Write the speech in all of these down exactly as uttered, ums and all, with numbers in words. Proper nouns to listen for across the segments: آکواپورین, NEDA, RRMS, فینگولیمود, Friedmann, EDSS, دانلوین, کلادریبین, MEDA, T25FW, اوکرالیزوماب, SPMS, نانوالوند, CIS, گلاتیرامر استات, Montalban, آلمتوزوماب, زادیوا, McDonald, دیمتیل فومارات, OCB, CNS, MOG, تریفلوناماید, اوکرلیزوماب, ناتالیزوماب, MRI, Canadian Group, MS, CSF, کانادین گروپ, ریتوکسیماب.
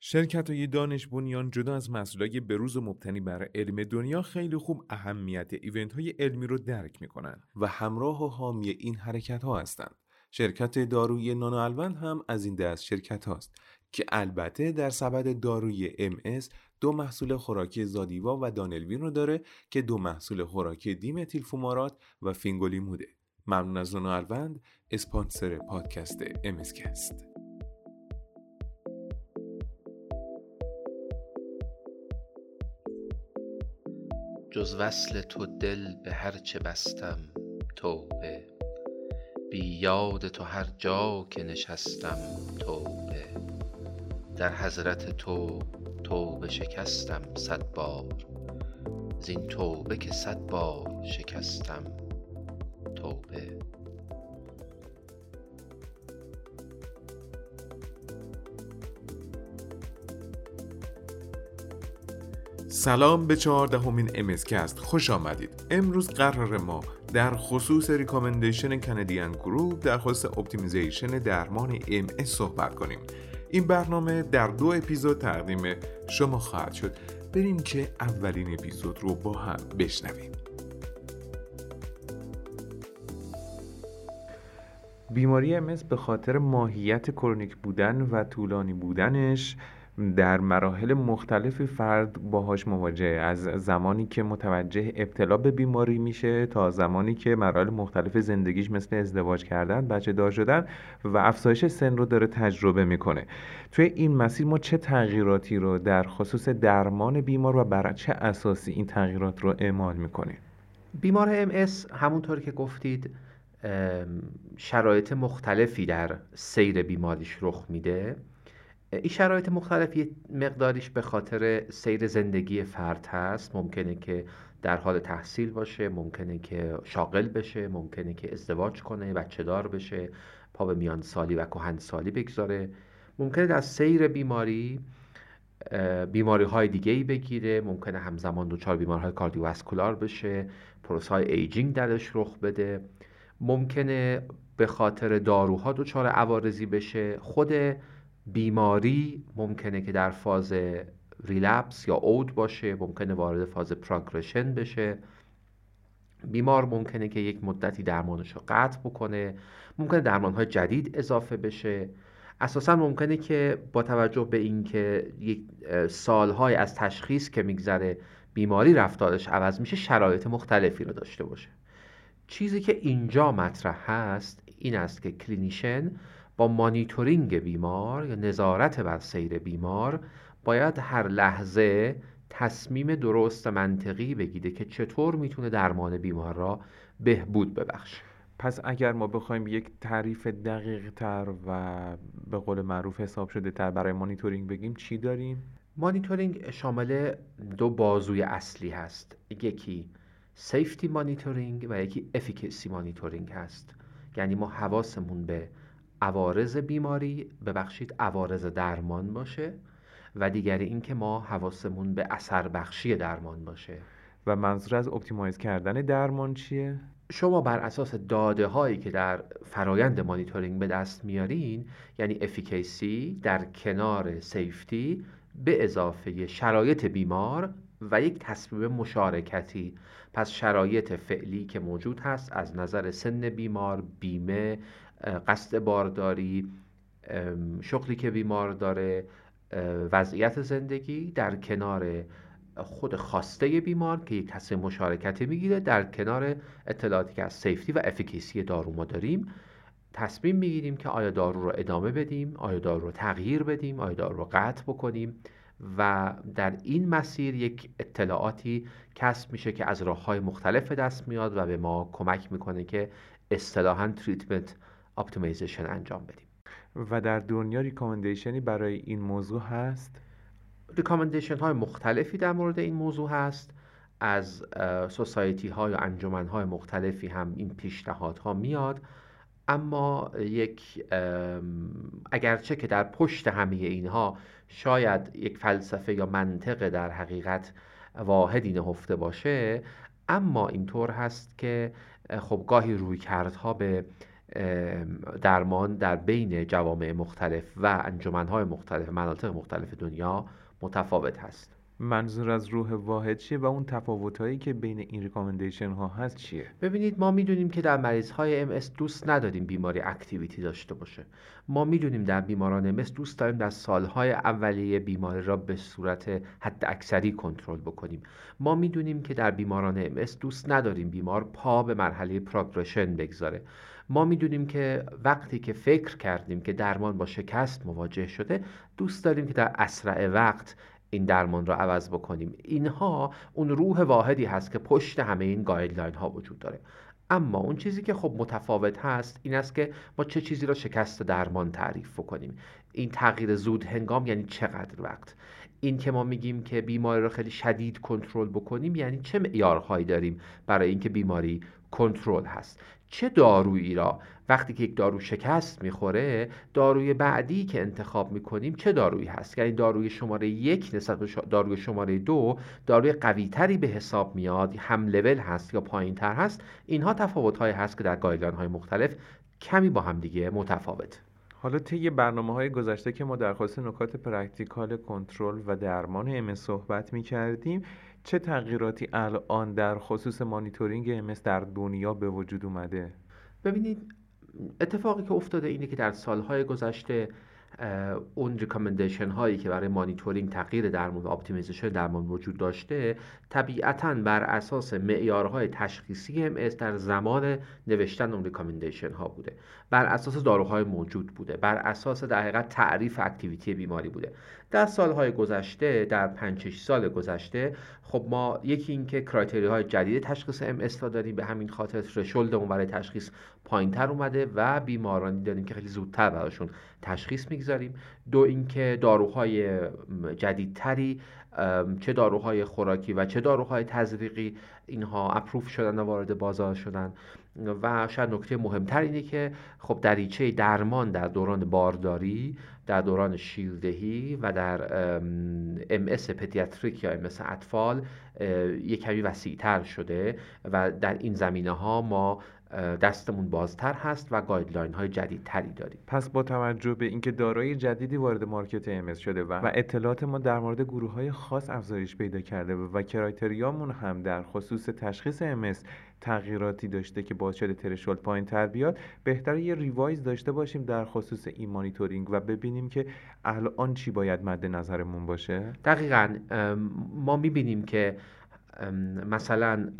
شرکت‌های دانش بنیان جدا از مسائل بروز و مبتنی بر علم دنیا خیلی خوب اهمیت ایونت‌های علمی رو درک می‌کنن و همراه و حامی این حرکت‌ها هستند. شرکت دارویی نانوالوند هم از این دست شرکت هاست که البته در سبد دارویی ام اس دو محصول خوراکی زادیوا و دانلوین رو داره که دو محصول خوراکی دیمتیل فومارات و فینگولیموده. ممنون از نانوالوند، اسپانسر پادکست ام اس است. جز وصل تو دل به هر چه بستم توبه، بی یاد تو هر جا که نشستم توبه، در حضرت تو توبه شکستم صد بار، زین توبه که صد بار شکستم توبه. سلام به چهاردهمین امسکست، خوش آمدید. امروز قرار ما در خصوص ریکامندیشن کانادین گروپ در خصوص اپتیمیزیشن درمان ام اس صحبت کنیم. این برنامه در دو اپیزود تقدیم شما خواهد شد. بریم که اولین اپیزود رو با هم بشنویم. بیماری ام اس به خاطر ماهیت کرونیک بودن و طولانی بودنش در مراحل مختلف فرد باهاش مواجهه، از زمانی که متوجه ابتلا به بیماری میشه تا زمانی که مراحل مختلف زندگیش مثل ازدواج کردن، بچه دار شدن و افزایش سن رو داره تجربه میکنه. توی این مسیر ما چه تغییراتی رو در خصوص درمان بیمار و بر چه اساسی این تغییرات رو اعمال میکنیم؟ بیمار ام اس همونطور که گفتید شرایط مختلفی در سیر بیماریش رخ میده. این شرایط مختلف یه مقداریش به خاطر سیر زندگی فرد هست، ممکنه که در حال تحصیل باشه، ممکنه که شاغل بشه، ممکنه که ازدواج کنه، بچه دار بشه، پا به میان سالی و کهن سالی بگذاره، ممکنه در سیر بیماری بیماری های دیگه‌ای بگیره، ممکنه همزمان دوچار بیماری های کاردیوواسکولار بشه، پروسه های ایجینگ درش رخ بده، ممکنه به خاطر داروها دوچار عوارضی بشه، خود بیماری ممکنه که در فاز ریلپس یا اود باشه، ممکنه وارد فاز پروگرشن بشه، بیمار ممکنه که یک مدتی درمانش رو قطع بکنه، ممکنه درمان‌های جدید اضافه بشه. اساساً ممکنه که با توجه به اینکه یک سال‌های از تشخیص که میگذره بیماری رفتارش عوض میشه، شرایط مختلفی رو داشته باشه. چیزی که اینجا مطرح هست این است که کلینیشن با مانیتورینگ بیمار یا نظارت بر سیر بیمار باید هر لحظه تصمیم درست منطقی بگیره که چطور میتونه درمان بیمار را بهبود ببخشه. پس اگر ما بخوایم یک تعریف دقیق تر و به قول معروف حساب شده تر برای مانیتورینگ بگیم چی داریم؟ مانیتورینگ شامل دو بازوی اصلی هست، یکی سیفتی مانیتورینگ و یکی افیکیسی مانیتورینگ هست. یعنی ما حواسمون به عوارض بیماری ببخشید عوارض درمان باشه و دیگری این که ما حواسمون به اثر بخشی درمان باشه. و منظور از اپتیمایز کردن درمان چیه؟ شما بر اساس داده هایی که در فرایند مانیتورینگ به دست میارین، یعنی افیکیسی در کنار سیفتی به اضافه شرایط بیمار و یک تصمیم مشارکتی، پس شرایط فعلی که موجود هست از نظر سن بیمار، بیمه، قصد بارداری، شغلی که بیمار داره، وضعیت زندگی، در کنار خود خواسته بیمار که یک تصمیم مشارکتی میگیره، در کنار اطلاعاتی که از سیفتی و افیکیسی دارو ما داریم تصمیم میگیریم که آیا دارو رو ادامه بدیم، آیا دارو رو تغییر بدیم، آیا دارو رو قطع بکنیم و در این مسیر یک اطلاعاتی کسب میشه که از راه‌های مختلف دست میاد و به ما کمک میکنه که اصطلاحاً تریتمنت اپتیمایزیشن انجام بدیم. و در دنیا ریکامندیشنی برای این موضوع هست؟ ریکامندیشن های مختلفی در مورد این موضوع هست، از سوسایتی ها یا انجمن های مختلفی هم این پیشنهاد ها میاد، اما یک اگرچه که در پشت همه اینها شاید یک فلسفه یا منطق در حقیقت واحدی نهفته باشه، اما اینطور هست که خب گاهی رویکردها به درمان در بین جوامع مختلف و انجمن‌های مختلف مناطق مختلف دنیا متفاوت هست. منظور از روح واحد چیه و اون تفاوت‌هایی که بین این ریکامندیشن ها هست چیه؟ ببینید، ما میدونیم که در مریض‌های ام اس دوست نداریم بیماری اکتیویتی داشته باشه. ما میدونیم در بیماران ام اس دوست داریم در سال‌های اولیه بیماری را به صورت حداکثری کنترل بکنیم. ما میدونیم که در بیماران ام اس دوست نداریم بیمار پا به مرحله پروگرشن بگذاره. ما میدونیم که وقتی که فکر کردیم که درمان با شکست مواجه شده، دوست داریم که در اسرع وقت این درمان را عوض بکنیم. اینها اون روح واحدی هست که پشت همه این گایدلاین ها وجود داره. اما اون چیزی که خب متفاوت هست این است که ما چه چیزی را شکست درمان تعریف بکنیم. این تغییر زود هنگام یعنی چقدر وقت؟ این که ما میگیم که بیماری را خیلی شدید کنترل بکنیم یعنی چه معیارهایی داریم برای اینکه بیماری کنترل هست؟ چه دارویی را وقتی که یک دارو شکست میخوره، داروی بعدی که انتخاب میکنیم چه دارویی هست؟ یعنی داروی شماره یک نسبت به داروی شماره دو داروی قوی تری به حساب میاد، هم لول هست یا پایین تر هست؟ اینها تفاوت هایی هست که در گایدلاین های مختلف کمی با هم دیگه متفاوت. حالا طی برنامه‌های گذشته که ما درخواست نکات پرکتیکال کنترل و درمان ام اس صحبت میکردیم، چه تغییراتی الان در خصوص مانیتورینگ ام اس در دنیا به وجود اومده؟ ببینید، اتفاقی که افتاده اینه که در سالهای گذشته اون ریکامندیشن هایی که برای مانیتورینگ تغییر درمان و اپتیمیزیشن درمان وجود داشته، طبیعتاً بر اساس معیارهای تشخیصی ام اس در زمان نوشتن اون ریکامندیشن ها بوده، بر اساس داروهای موجود بوده، بر اساس در حقیقت تعریف اکتیویتی بیماری بوده. در سالهای گذشته، در پنج شش سال گذشته، خب ما یکی این که کرایتریاهای جدید تشخیص ام اس را داریم، به همین خاطر ترشولد اون برای تشخیص پایینتر اومده و بیمارانی داریم که خیلی زودتر براشون تشخیص میگذاریم. دو اینکه داروهای جدیدتری، چه داروهای خوراکی و چه داروهای تزریقی، اینها اپروف شدن و وارد بازار شدن. و شاید نکته مهمتر اینه که خب دریچه درمان در دوران بارداری، در دوران شیردهی و در ام اس پدیاتریک یا ام اس اطفال یک کمی وسیع‌تر شده و در این زمینه‌ها ما دستمون بازتر هست و گایدلاین های جدید تری داریم. پس با توجه به اینکه دارایی جدیدی وارد مارکت ام اس شده و, و اطلاعات ما در مورد گروه های خاص افزایش پیدا کرده و کرایتریامون هم در خصوص تشخیص ام اس تغییراتی داشته که باعث شده ترشولد پایین تر بیاد، بهتره یه ریوایز داشته باشیم در خصوص این مانیتورینگ و ببینیم که الان چی باید مد نظرمون باشه. دقیقاً ما میبینیم که مثلا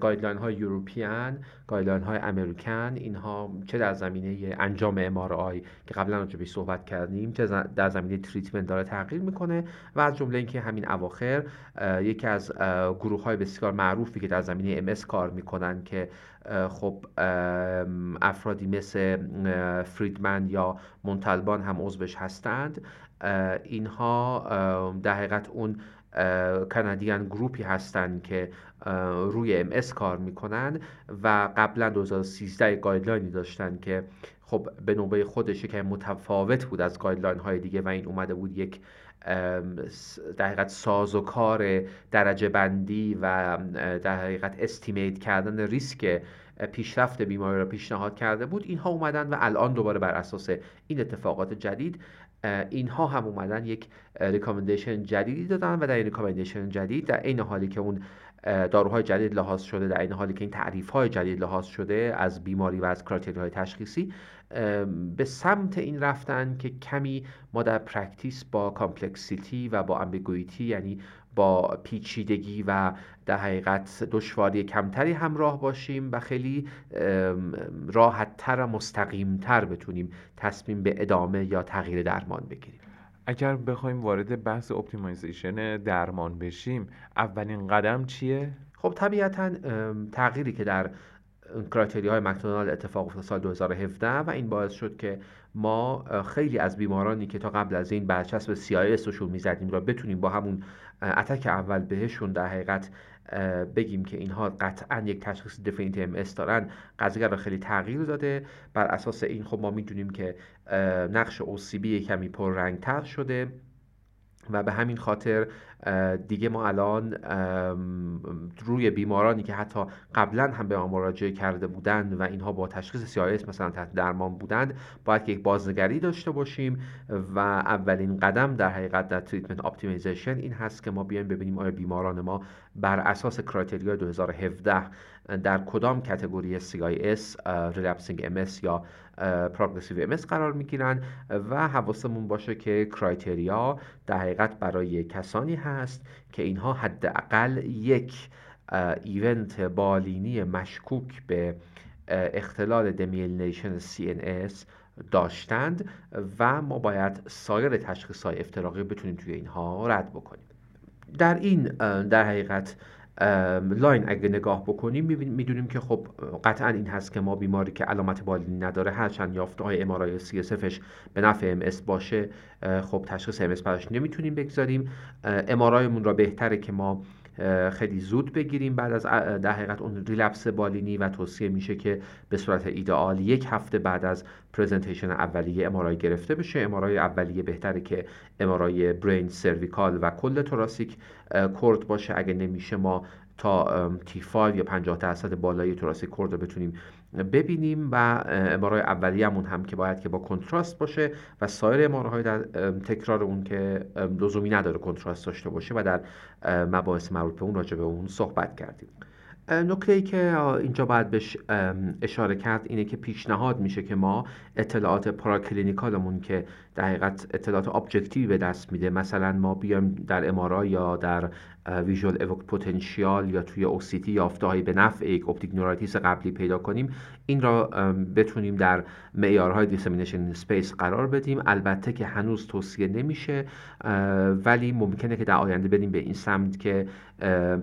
گایدلاین های یوروپیان، گایدلاین های امریکن، اینها چه در زمینه انجام ام آر آی که قبلا راجع بهش صحبت کردیم، چه در زمینه تریتمنت داره تغییر میکنه و از جمله اینکه همین اواخر یکی از گروه های بسیار معروفی که در زمینه ام اس کار میکنن که خب افرادی مثل فریدمن یا مونتالبان هم عضوش هستند، اینها در حقیقت اون کانادین گروپی هستن که روی ام اس کار میکنن و قبلا دو هزار و سیزده گایدلاینی داشتن که خب به نوبه خودش که متفاوت بود از گایدلاین های دیگه و این اومده بود یک در حقیقت ساز و کار درجه بندی و در حقیقت استیمیت کردن ریسک پیشرفت بیماری را پیشنهاد کرده بود. اینها اومدن و الان دوباره بر اساس این اتفاقات جدید اینها هم اومدن یک ریکامندیشن جدیدی دادن و در این ریکامندیشن جدید در این حالی که اون داروهای جدید لحاظ شده، در این حالی که این تعریف‌های جدید لحاظ شده از بیماری و از کرایتریاهای تشخیصی، به سمت این رفتن که کمی ما در پرکتیس با کامپلکسیتی و با امبیگویتی، یعنی با پیچیدگی و در حقیقت دشواری کمتری همراه باشیم و خیلی راحت‌تر و مستقیم‌تر بتونیم تصمیم به ادامه یا تغییر درمان بگیریم. اگر بخوایم وارد بحث اپتیمایزیشن درمان بشیم، اولین قدم چیه؟ خب طبیعتاً تغییری که در کرایتریاهای مکدونالد اتفاق افتاد سال دو هزار و هفده و این باعث شد که ما خیلی از بیمارانی که تا قبل از این برچسب سی آی اس روشون می‌زدیم را بتونیم با همون اتک اول بهشون در حقیقت بگیم که اینها قطعاً یک تشخیص دفینیت ام اس دارن، قضیه را خیلی تغییر داده. بر اساس این خب ما می‌دونیم که نقش او سی بی کمی پررنگ‌تر شده، و به همین خاطر دیگه ما الان روی بیمارانی که حتی قبلا هم به ما مراجعه کرده بودند و اینها با تشخیص سی آی اس مثلا تحت درمان بودند، باید که یک بازنگری داشته باشیم و اولین قدم در حقیقت در تریتمنت اپتیمایزیشن این هست که ما بیایم ببینیم آیا بیماران ما بر اساس کرایتریای دو هزار و هفده در کدام کتگوری سی آی اس، ریلپسینگ ام اس یا پروگرسیو ام اس قرار میگیرن و حواسمون باشه که کرایتریا در حقیقت برای کسانی هست که اینها حداقل یک ایونت بالینی مشکوک به اختلال دمیلینیشن سی ان اس داشتند و ما باید سایر تشخیص‌های افتراقی بتونیم توی اینها رد بکنیم. در این در حقیقت لاین اگه نگاه بکنیم میدونیم که خب قطعا این هست که ما بیماری که علامت بالینی نداره هرچند یافته های ام آر آی و سی اس افش به نفع ام اس باشه، خب تشخیص ام اس براش نمیتونیم بگذاریم. ام آر آی مون را بهتره که ما خیلی زود بگیریم بعد از در حقیقت اون ریلپس بالینی و توصیه میشه که به صورت ایدئال یک هفته بعد از پرزنتیشن اولیه ام آر آی گرفته بشه. ام آر آی اولیه بهتره که ام آر آی برین، سرویکال و کل توراسیک کورد باشه. اگه نمیشه ما تا تی پنج یا پنجاه درصد بالای توراسیک کورد رو بتونیم ببینیم و ام آر آی اولیه‌مون هم که باید که با کنتراست باشه و سایر ام آر آی در تکرار اون که لزومی نداره کنتراست داشته باشه و در مباحث مربوط به اون راجع به اون صحبت کردیم. نکته‌ای که اینجا باید بهش اشاره کرد اینه که پیشنهاد میشه که ما اطلاعات پاراکلینیکالمون که در حقیقت اطلاعات ابجکتیوی به دست میده، مثلا ما بیایم در ام آر آی یا در ویژوال اوک پتانسیال یا توی او سی تی یافته‌هایی به نفع یک اپتیک نورایتیس قبلی پیدا کنیم، این را بتونیم در معیارهای دیسمینیشن اسپیس قرار بدیم. البته که هنوز توصیه نمیشه ولی ممکنه که در آینده بریم به این سمت که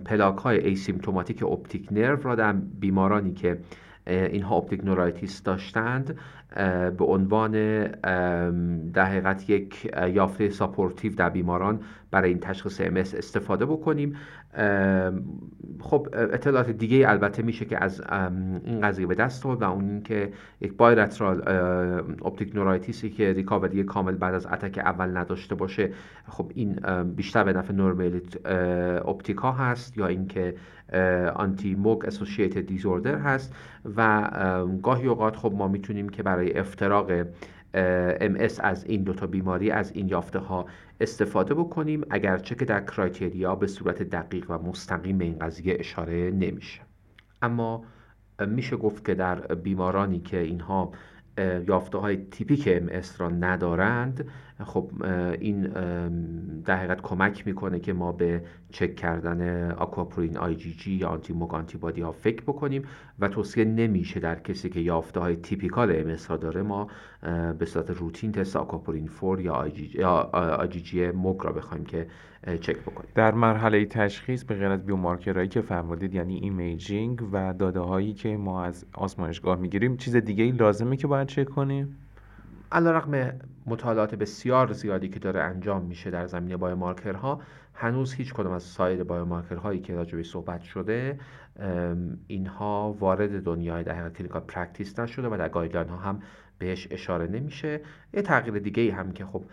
پلاک‌های ایسیمپتوماتیک اپتیک نرو را در بیمارانی که اینها اپتیک نورایتیس داشتند به عنوان در حقیقت یک یافته ساپورتیو در بیماران برای این تشخیص ام اس استفاده بکنیم. خب اطلاعات دیگه البته میشه که از این قضیه به دست آورد و اون این که یک بایلترال اپتیک نورایتیسی که ریکاوری کامل بعد از اتک اول نداشته باشه، خب این بیشتر به نفع نورمال اپتیکا هست یا اینکه آنتی موگ اسوسییتد دیزوردر هست و گاهی اوقات خب ما میتونیم که برای افتراق ام اس از این دوتا بیماری از این یافته ها استفاده بکنیم، اگرچه که در کرایتریا به صورت دقیق و مستقیم به این قضیه اشاره نمیشه. اما میشه گفت که در بیمارانی که اینها یافته های تیپیک ام اس را ندارند، خب این در حقیقت کمک میکنه که ما به چک کردن آکواپورین آی جی جی یا آنتی موگ آنتیبادی ها فکر بکنیم و توصیه نمیشه در کسی که یافته های تیپیکال ام اس را داره ما به صورت روتین تست آکواپورین چهار یا آی جی جی یا آی جی جی موگ را بخوایم که چک بکنیم. در مرحله تشخیص به غیر از بیومارکرایی که فرمودید یعنی ایمیجینگ و داده هایی که ما از آزمایشگاه میگیریم، چیز دیگه ای لازمه که باید چک کنیم؟ علیرغم مطالعات بسیار زیادی که داره انجام میشه در زمینه بایومارکرها، هنوز هیچ کدوم از سایر بایومارکرهایی که راجع بهش صحبت شده اینها وارد دنیای در حقیقت کلینیکال پرکتیس نشده و در گایدلاین ها هم بهش اشاره نمیشه. یه تغییر دیگه هم که خب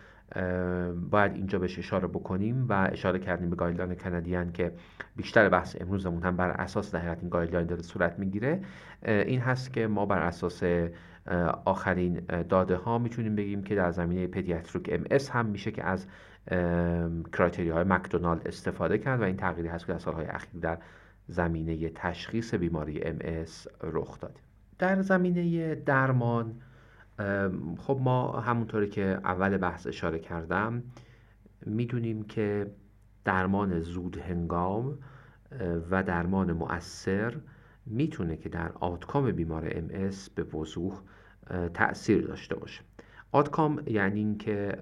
باید اینجا بهش اشاره بکنیم و اشاره کردیم به گایدلاین کانادین که بیشتر بحث امروزمون هم بر اساس در حقیقت این گایدلاین داره صورت میگیره، این هست که ما بر اساس آخرین داده ها میتونیم بگیم که در زمینه پدیاتریک ام اس هم میشه که از کرایتریاهای مکدونالد استفاده کرد و این تغییری هست که در سالهای اخیر در زمینه تشخیص بیماری ام اس رخ داده. در زمینه درمان خب ما همونطوری که اول بحث اشاره کردم میدونیم که درمان زود هنگام و درمان مؤثر میتونه که در آوتکام بیمار ام اس به وضوح تأثیر داشته باشه. آوتکام یعنی این که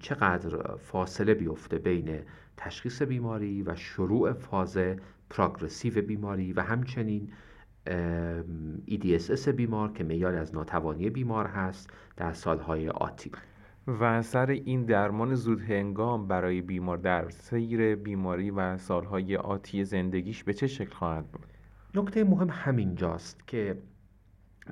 چقدر فاصله بیفته بین تشخیص بیماری و شروع فاز پروگرسیو بیماری و همچنین ای دی اس اس بیمار که معیاری از ناتوانی بیمار هست در سالهای آتی. و اثر این درمان زود هنگام برای بیمار در سیر بیماری و سالهای آتی زندگیش به چه شکل خواهد بود؟ نکته مهم همینجاست که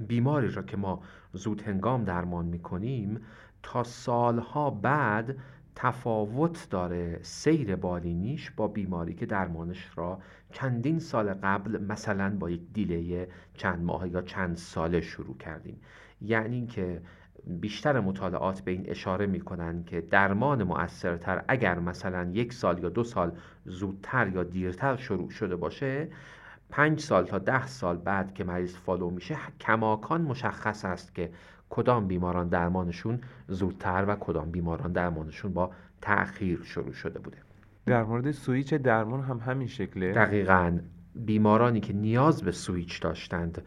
بیماری را که ما زود هنگام درمان میکنیم تا سالها بعد تفاوت داره سیر بالینیش با بیماری که درمانش را چندین سال قبل مثلا با یک دیلی چند ماه یا چند ساله شروع کردیم. یعنی این که بیشتر مطالعات به این اشاره میکنن که درمان مؤثرتر اگر مثلا یک سال یا دو سال زودتر یا دیرتر شروع شده باشه، پنج سال تا ده سال بعد که مریض فالو میشه کماکان مشخص است که کدام بیماران درمانشون زودتر و کدام بیماران درمانشون با تأخیر شروع شده بوده. در مورد سویچ درمان هم همین شکله؟ دقیقاً. بیمارانی که نیاز به سویچ داشتند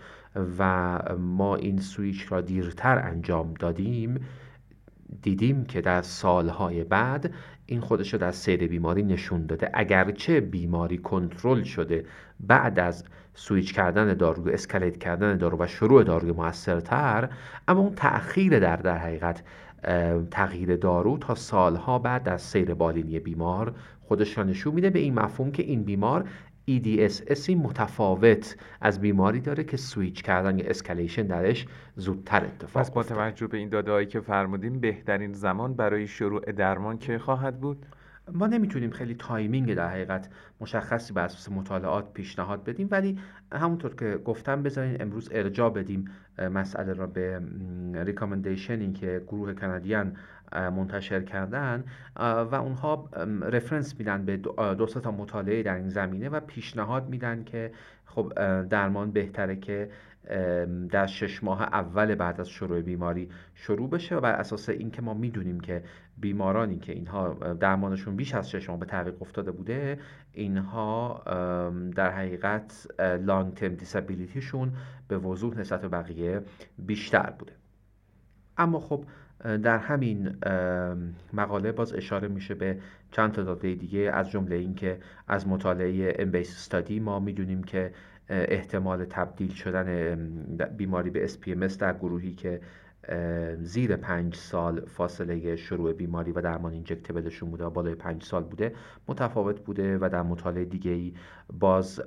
و ما این سویچ را دیرتر انجام دادیم، دیدیم که در سالهای بعد این خودش را در سیر بیماری نشون داده. اگرچه بیماری کنترل شده بعد از سویچ کردن دارو، اسکلیت کردن دارو و شروع داروی موثرتر، اما اون تأخیر در در حقیقت تغییر دارو تا سالها بعد از سیر بالینی بیمار خودش را نشون میده، به این مفهوم که این بیمار ای دی اس اس متفاوت از بیماری داره که سویچ کردن یا اسکلیشن درش زودتر اتفاق پس با افتاد. توجه به این داده‌هایی که فرمودیم، بهترین زمان برای شروع درمان که خواهد بود؟ ما نمیتونیم خیلی تایمینگ در حقیقت مشخصی بر اساس مطالعات پیشنهاد بدیم، ولی همونطور که گفتم بذارین امروز ارجاع بدیم مسئله را به ریکامندیشنی که گروه کانادین منتشر کردن و اونها رفرنس میدن به دو سه تا مطالعه در این زمینه و پیشنهاد میدن که خب درمان بهتره که در شش ماه اول بعد از شروع بیماری شروع بشه و بر اساس این که ما میدونیم که بیمارانی که اینها درمانشون بیش از شش ماه به تعویق افتاده بوده، اینها در حقیقت لانگ ترم دیسابیلیتیشون به وضوح نسبت به بقیه بیشتر بوده. اما خب در همین مقاله باز اشاره میشه به چند تا داده دیگه، از جمله این که از مطالعه ام بیس استادی ما میدونیم که احتمال تبدیل شدن بیماری به اس پی ام اس در گروهی که زیر پنج سال فاصله شروع بیماری و درمان اینجکتبلشون بوده و بالای پنج سال بوده متفاوت بوده و در مطالعه دیگه‌ای باز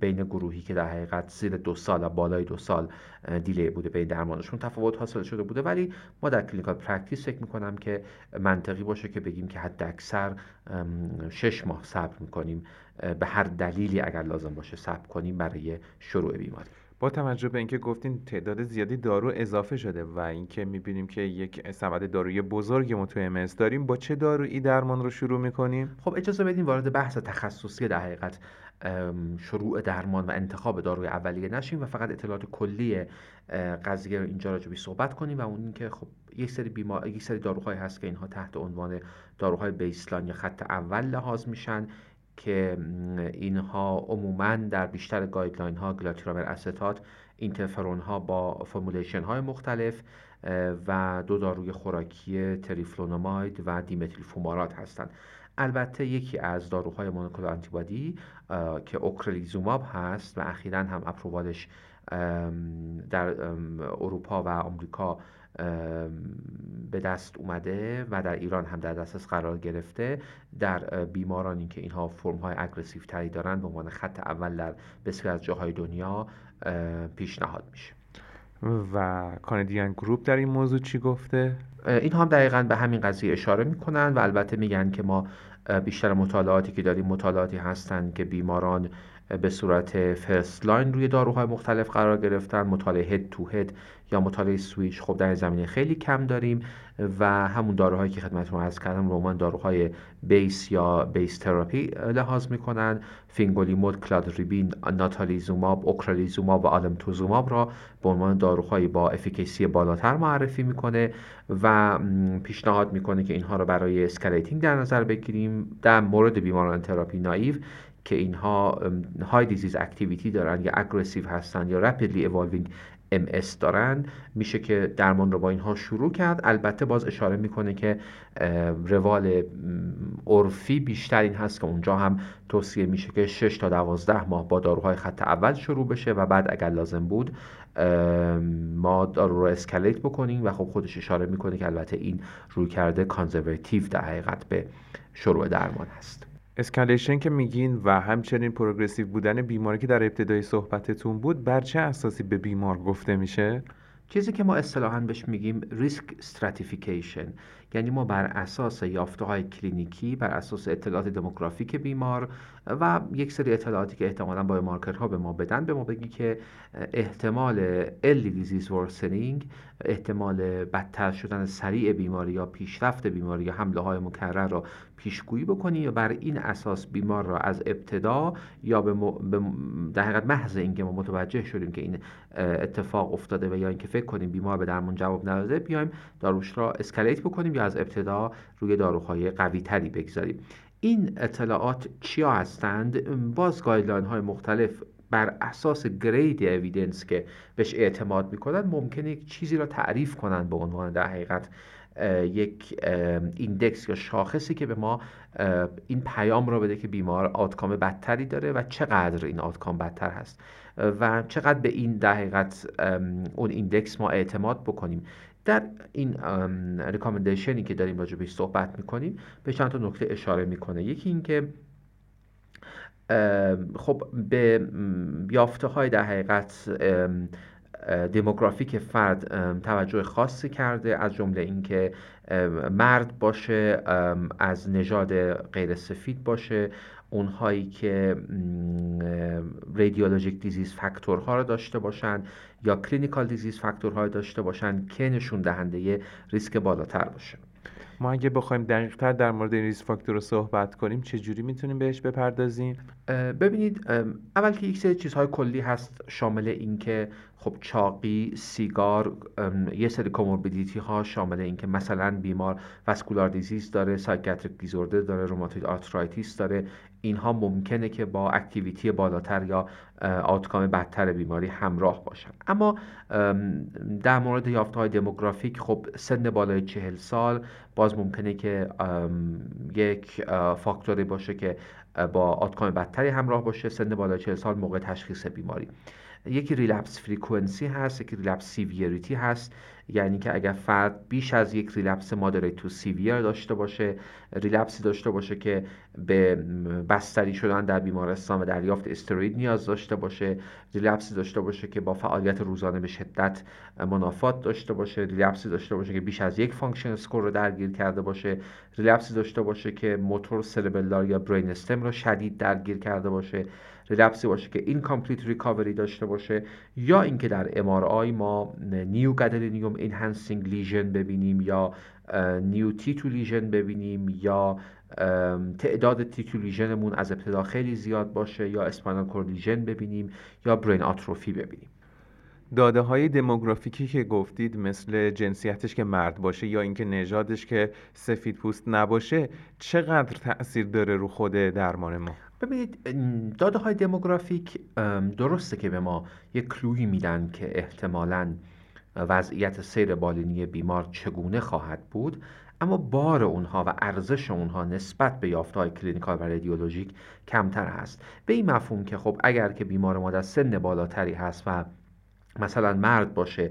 بین گروهی که در حقیقت زیر دو سال و بالای دو سال دیلی بوده بین درمانشون تفاوت حاصل شده بوده. ولی ما در کلینیکال پرکتیس فکر می‌کنم که منطقی باشه که بگیم که حد اکثر شش ماه صبر می‌کنیم، به هر دلیلی اگر لازم باشه صبر کنیم برای شروع بیماری. با توجه به اینکه گفتین تعداد زیادی دارو اضافه شده و اینکه می‌بینیم که یک سبد دارویی بزرگی ما تو ام اس داریم، با چه دارویی درمان رو شروع می‌کنیم؟ خب اجازه بدین وارد بحث تخصصی در حقیقت شروع درمان و انتخاب داروی اولیه نشیم و فقط اطلاعات کلی قضیه رو اینجا راجع بهش صحبت کنیم و اون اینکه خب یک سری بیمار یک سری داروهای هست که اینها تحت عنوان داروهای بیسلاین یا خط اول لحاظ میشن که اینها عموماً در بیشتر گایدلاین ها، گلاتیرامر استات، اینترفرون ها با فرمولیشن های مختلف و دو داروی خوراکی تریفلوناماید و دیمتیل فومارات هستند. البته یکی از داروهای مونوکلونال آنتیبادی که اوکرلیزوماب هست و اخیراً هم اپرووالش در اروپا و آمریکا به دست اومده و در ایران هم در دسترس قرار گرفته، در بیمارانی که اینها فرم‌های اگریسیو تری دارن به عنوان خط اول در بسیاری از جاهای دنیا پیشنهاد میشه. و کانادین گروپ در این موضوع چی گفته؟ این هم دقیقاً به همین قضیه اشاره میکنن و البته میگن که ما بیشتر مطالعاتی که داریم مطالعاتی هستن که بیماران به صورت فرست لاین روی داروهای مختلف قرار گرفتن، مطالعه هد تو هد یا مطالعه سویچ خب در زمینه خیلی کم داریم و همون داروهایی که خدمتتون عرض کردم رو من داروهای بیس یا بیس تراپی لحاظ میکنن. فینگولیمود، کلادریبین، ناتالیزوماب، اوکرالیزوماب و آلمتوزوماب را به عنوان داروهایی با افیکیسی بالاتر معرفی میکنه و پیشنهاد میکنه که اینها را برای اسکلیتینگ در نظر بگیریم در مورد بیماران تراپی نایو که اینها های دیزیز اکتیویتی دارن یا اگریسیو هستن یا رپیدلی ایوالوینگ ام اس دارن، میشه که درمان رو با اینها شروع کرد. البته باز اشاره میکنه که روال عرفی بیشتر این هست که اونجا هم توصیه میشه که شش تا دوازده ماه با داروهای خط اول شروع بشه و بعد اگر لازم بود ما دارو رو اسکلیت بکنیم و خب خودش اشاره میکنه که البته این روی کرده کانزرواتیو در حقیقت به شروع درمان هست. اسکالیشن که میگین و همچنین پروگرسیو بودن بیماری که در ابتدای صحبتتون بود، بر چه اساسی به بیمار گفته میشه؟ چیزی که ما اصطلاحاً بهش میگیم ریسک استراتیفیکیشن، یعنی ما بر اساس یافته‌های کلینیکی، بر اساس اطلاعات دموگرافیک بیمار و یک سری اطلاعاتی که احتمالاً بایومارکرها به ما بدن، به ما بگی که احتمال ال دیزیز ورسنینگ، احتمال بدتر شدن سریع بیماری یا پیشرفت بیماری یا حمله‌های مکرر را پیشگویی بکنی، یا بر این اساس بیمار را از ابتدا یا به در حقیقت محض اینکه ما متوجه شدیم که این اتفاق افتاده و یا اینکه فکر کنیم بیمار به درمون جواب نداده، بیایم داروش را اسکالیت بکنیم یا از ابتدا روی داروهای قوی تری بگذاریم. این اطلاعات چیا هستند؟ باز گایدلاین های مختلف بر اساس گرید اویدنس که بهش اعتماد میکنن ممکنه یک چیزی را تعریف کنن به عنوان در حقیقت یک ایندکس یا شاخصی که به ما این پیام را بده که بیمار آتکام بدتری داره و چقدر این آتکام بدتر هست و چقدر به این در حقیقت اون ایندکس ما اعتماد بکنیم. در این ریکامندیشنی که داریم راجع بهش صحبت میکنیم به چند تا نکته اشاره میکنه. یکی این که خب به یافته های در حقیقت دموگرافیک فرد توجه خاصی کرده، از جمله اینکه مرد باشه، از نژاد غیر سفید باشه، اونهایی که رادیولوژیک دیزیز فاکتورها را داشته باشن یا کلینیکال دیزیز فاکتورها را داشته باشن که نشون دهنده ریسک بالاتر باشه. ما اگه بخوایم دقیق‌تر در مورد این ریسک فاکتور رو صحبت کنیم چه جوری میتونیم بهش بپردازیم؟ ببینید، اول که یک سری چیزهای کلی هست، شامل این که خب چاقی، سیگار، یه سری کوموربیدیتی ها، شامل این که مثلا بیمار واسکولار دیزیز داره، سایکیاتریک دیزوردر داره، روماتوید آرترایتیس داره، اینها ممکنه که با اکتیویتی بالاتر یا آوتکام بدتر بیماری همراه باشن. اما در مورد یافته‌های دموگرافیک، خب سن بالای چهل سال باز ممکنه که یک فاکتوری باشه که با آوتکام بدتری همراه باشه. سن بالای چهل سال موقع تشخیص بیماری، یکی ریلپس فریکوئنسی هست، یکی ریلپس سیویریتی هست، یعنی که اگر فرد بیش از یک ریلپس مادریت تو سیویر داشته باشه، ریلپسی داشته باشه که به بستری شدن در بیمارستان و دریافت استروئید نیاز داشته باشه، ریلپسی داشته باشه که با فعالیت روزانه به شدت منافات داشته باشه، ریلپسی داشته باشه که بیش از یک فانکشن اسکور رو درگیر کرده باشه، ریلپسی داشته باشه که موتور سربلار یا برین استم رو شدید درگیر کرده باشه، ریلپسی باشه که این کامپلیت ریکاوری داشته باشه، یا اینکه در ام آر آی ما نیو گادلینیوم انهانسینگ لیژن ببینیم یا نیو تیتو لیژن ببینیم یا تعداد تیتو لیژنمون از ابتدا خیلی زیاد باشه یا اسپاینال کورد لیژن ببینیم یا برین آتروفی ببینیم. داده های دموگرافیکی که گفتید، مثل جنسیتش که مرد باشه یا اینکه نژادش که سفید پوست نباشه، چقدر تأثیر داره رو خود درمان ما؟ ببینید، داده های دموگرافیک درسته که به ما یک کلویی میدن که احتمالاً وضعیت سیر بالینی بیمار چگونه خواهد بود، اما بار اونها و ارزش اونها نسبت به یافته‌های کلینیکال و رادیولوژیک کمتر هست. به این مفهوم که خب اگر که بیمار ما در سن بالاتری هست و مثلا مرد باشه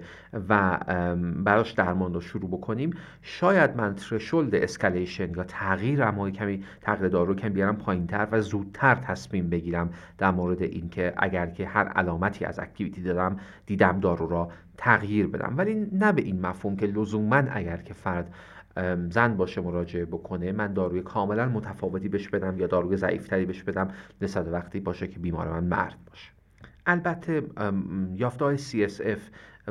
و براش درمان رو شروع بکنیم، شاید من ترشولد اسکالیشن یا تغییر اما کمی تغییر دارو کم بیارم پایین‌تر و زودتر تصمیم بگیرم در مورد این که اگر که هر علامتی از اکتیویتی دارم دیدم دارو را تغییر بدم، ولی نه به این مفهوم که لزوماً اگر که فرد زن باشه مراجعه بکنه من داروی کاملا متفاوتی بهش بدم یا داروی ضعیف‌تری بهش بدم نسبت وقتی باشه که بیمار من مرد باشه. البته یافته‌های سی اس اف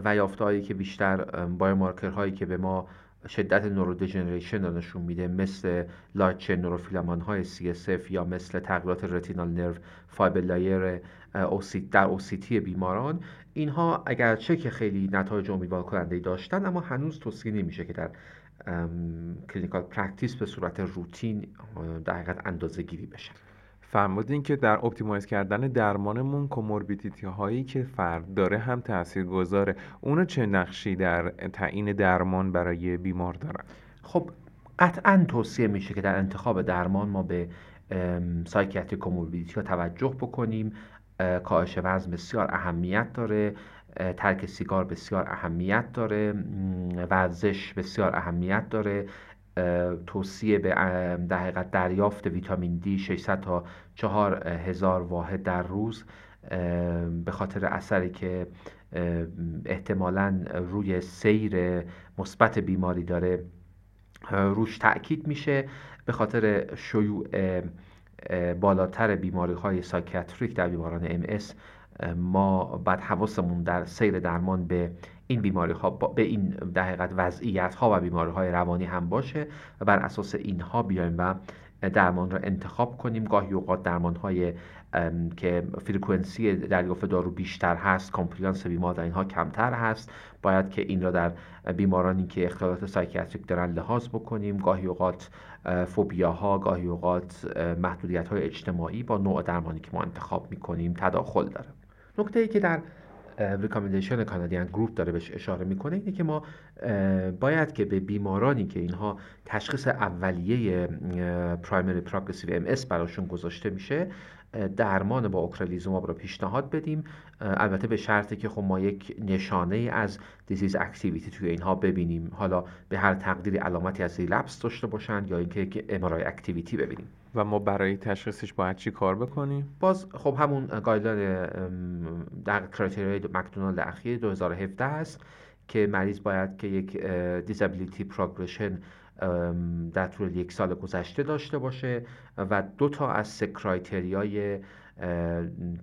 و یافته‌هایی که بیشتر بایومارکرهایی که به ما شدت نورودژنریشن را نشون میده، مثل لارج چین نوروفیلامان‌های سی اس اف یا مثل تغییرات رتینال نرو فایبر لایر در او سی تی بیماران، اینها اگرچه که خیلی نتایج امیدوارکننده‌ای داشتن اما هنوز توصیه نمیشه که در کلینیکال پرکتیس به صورت روتین در حقیقت اندازه‌گیری بشه. فرمودین که در اپتیمایز کردن درمانمون کوموربیدیتی هایی که فرد داره هم تاثیرگذاره. اونا چه نقشی در تعیین درمان برای بیمار دارن؟ خب قطعاً توصیه میشه که در انتخاب درمان ما به سایکیاتریک کوموربیدیتی ها توجه بکنیم. کاهش وزن بسیار اهمیت داره، ترک سیگار بسیار اهمیت داره، ورزش بسیار اهمیت داره، توصیه به در حقیقت دریافت ویتامین دی ششصد تا چهار هزار واحد در روز به خاطر اثری که احتمالاً روی سیر مثبت بیماری داره روش تأکید میشه به خاطر شیوع بالاتر بیماری‌های سایکیاتریک در بیماران ام اس. ما بعد حواسمون در سیر درمان به این بیماری‌ها، به این در حقیقت وضعیت‌ها و بیماری‌های روانی هم باشه و بر اساس اینها بیایم و درمان را انتخاب کنیم. گاهی اوقات درمان‌های که فرکانسی دریافت دارو بیشتر هست، کامپلیانس بیمار در اینها کمتر هست، باید که این را در بیمارانی که اختلالات سایکیاتریک دارن لحاظ بکنیم. گاهی اوقات فوبیاها، گاهی اوقات محدودیت‌های اجتماعی با نوع درمانی که ما انتخاب می‌کنیم تداخل داره. نکته‌ای که در ریکامندیشن کانادین گروپ داره بهش اشاره میکنه اینه که ما باید که به بیمارانی که اینها تشخیص اولیه پرایمری پروگرسیو ام اس براشون گذاشته میشه درمان با اوکرالیزوماب را پیشنهاد بدیم، البته به شرطی که خب ما یک نشانه از دیزیز اکتیویتی توی اینها ببینیم، حالا به هر تقدیری علامتی از ریلپس داشته باشن یا اینکه یک ام آر آی اکتیویتی ببینیم. و ما برای تشخیصش باید چی کار بکنیم؟ باز خب همون گایدلاین در کرایتریای مکدونالد اخیر دو هزار و هفده است که مریض باید که یک دیزابیلیتی پروگرشن در طول یک سال گذشته داشته باشه و دو تا از سه کرایتریای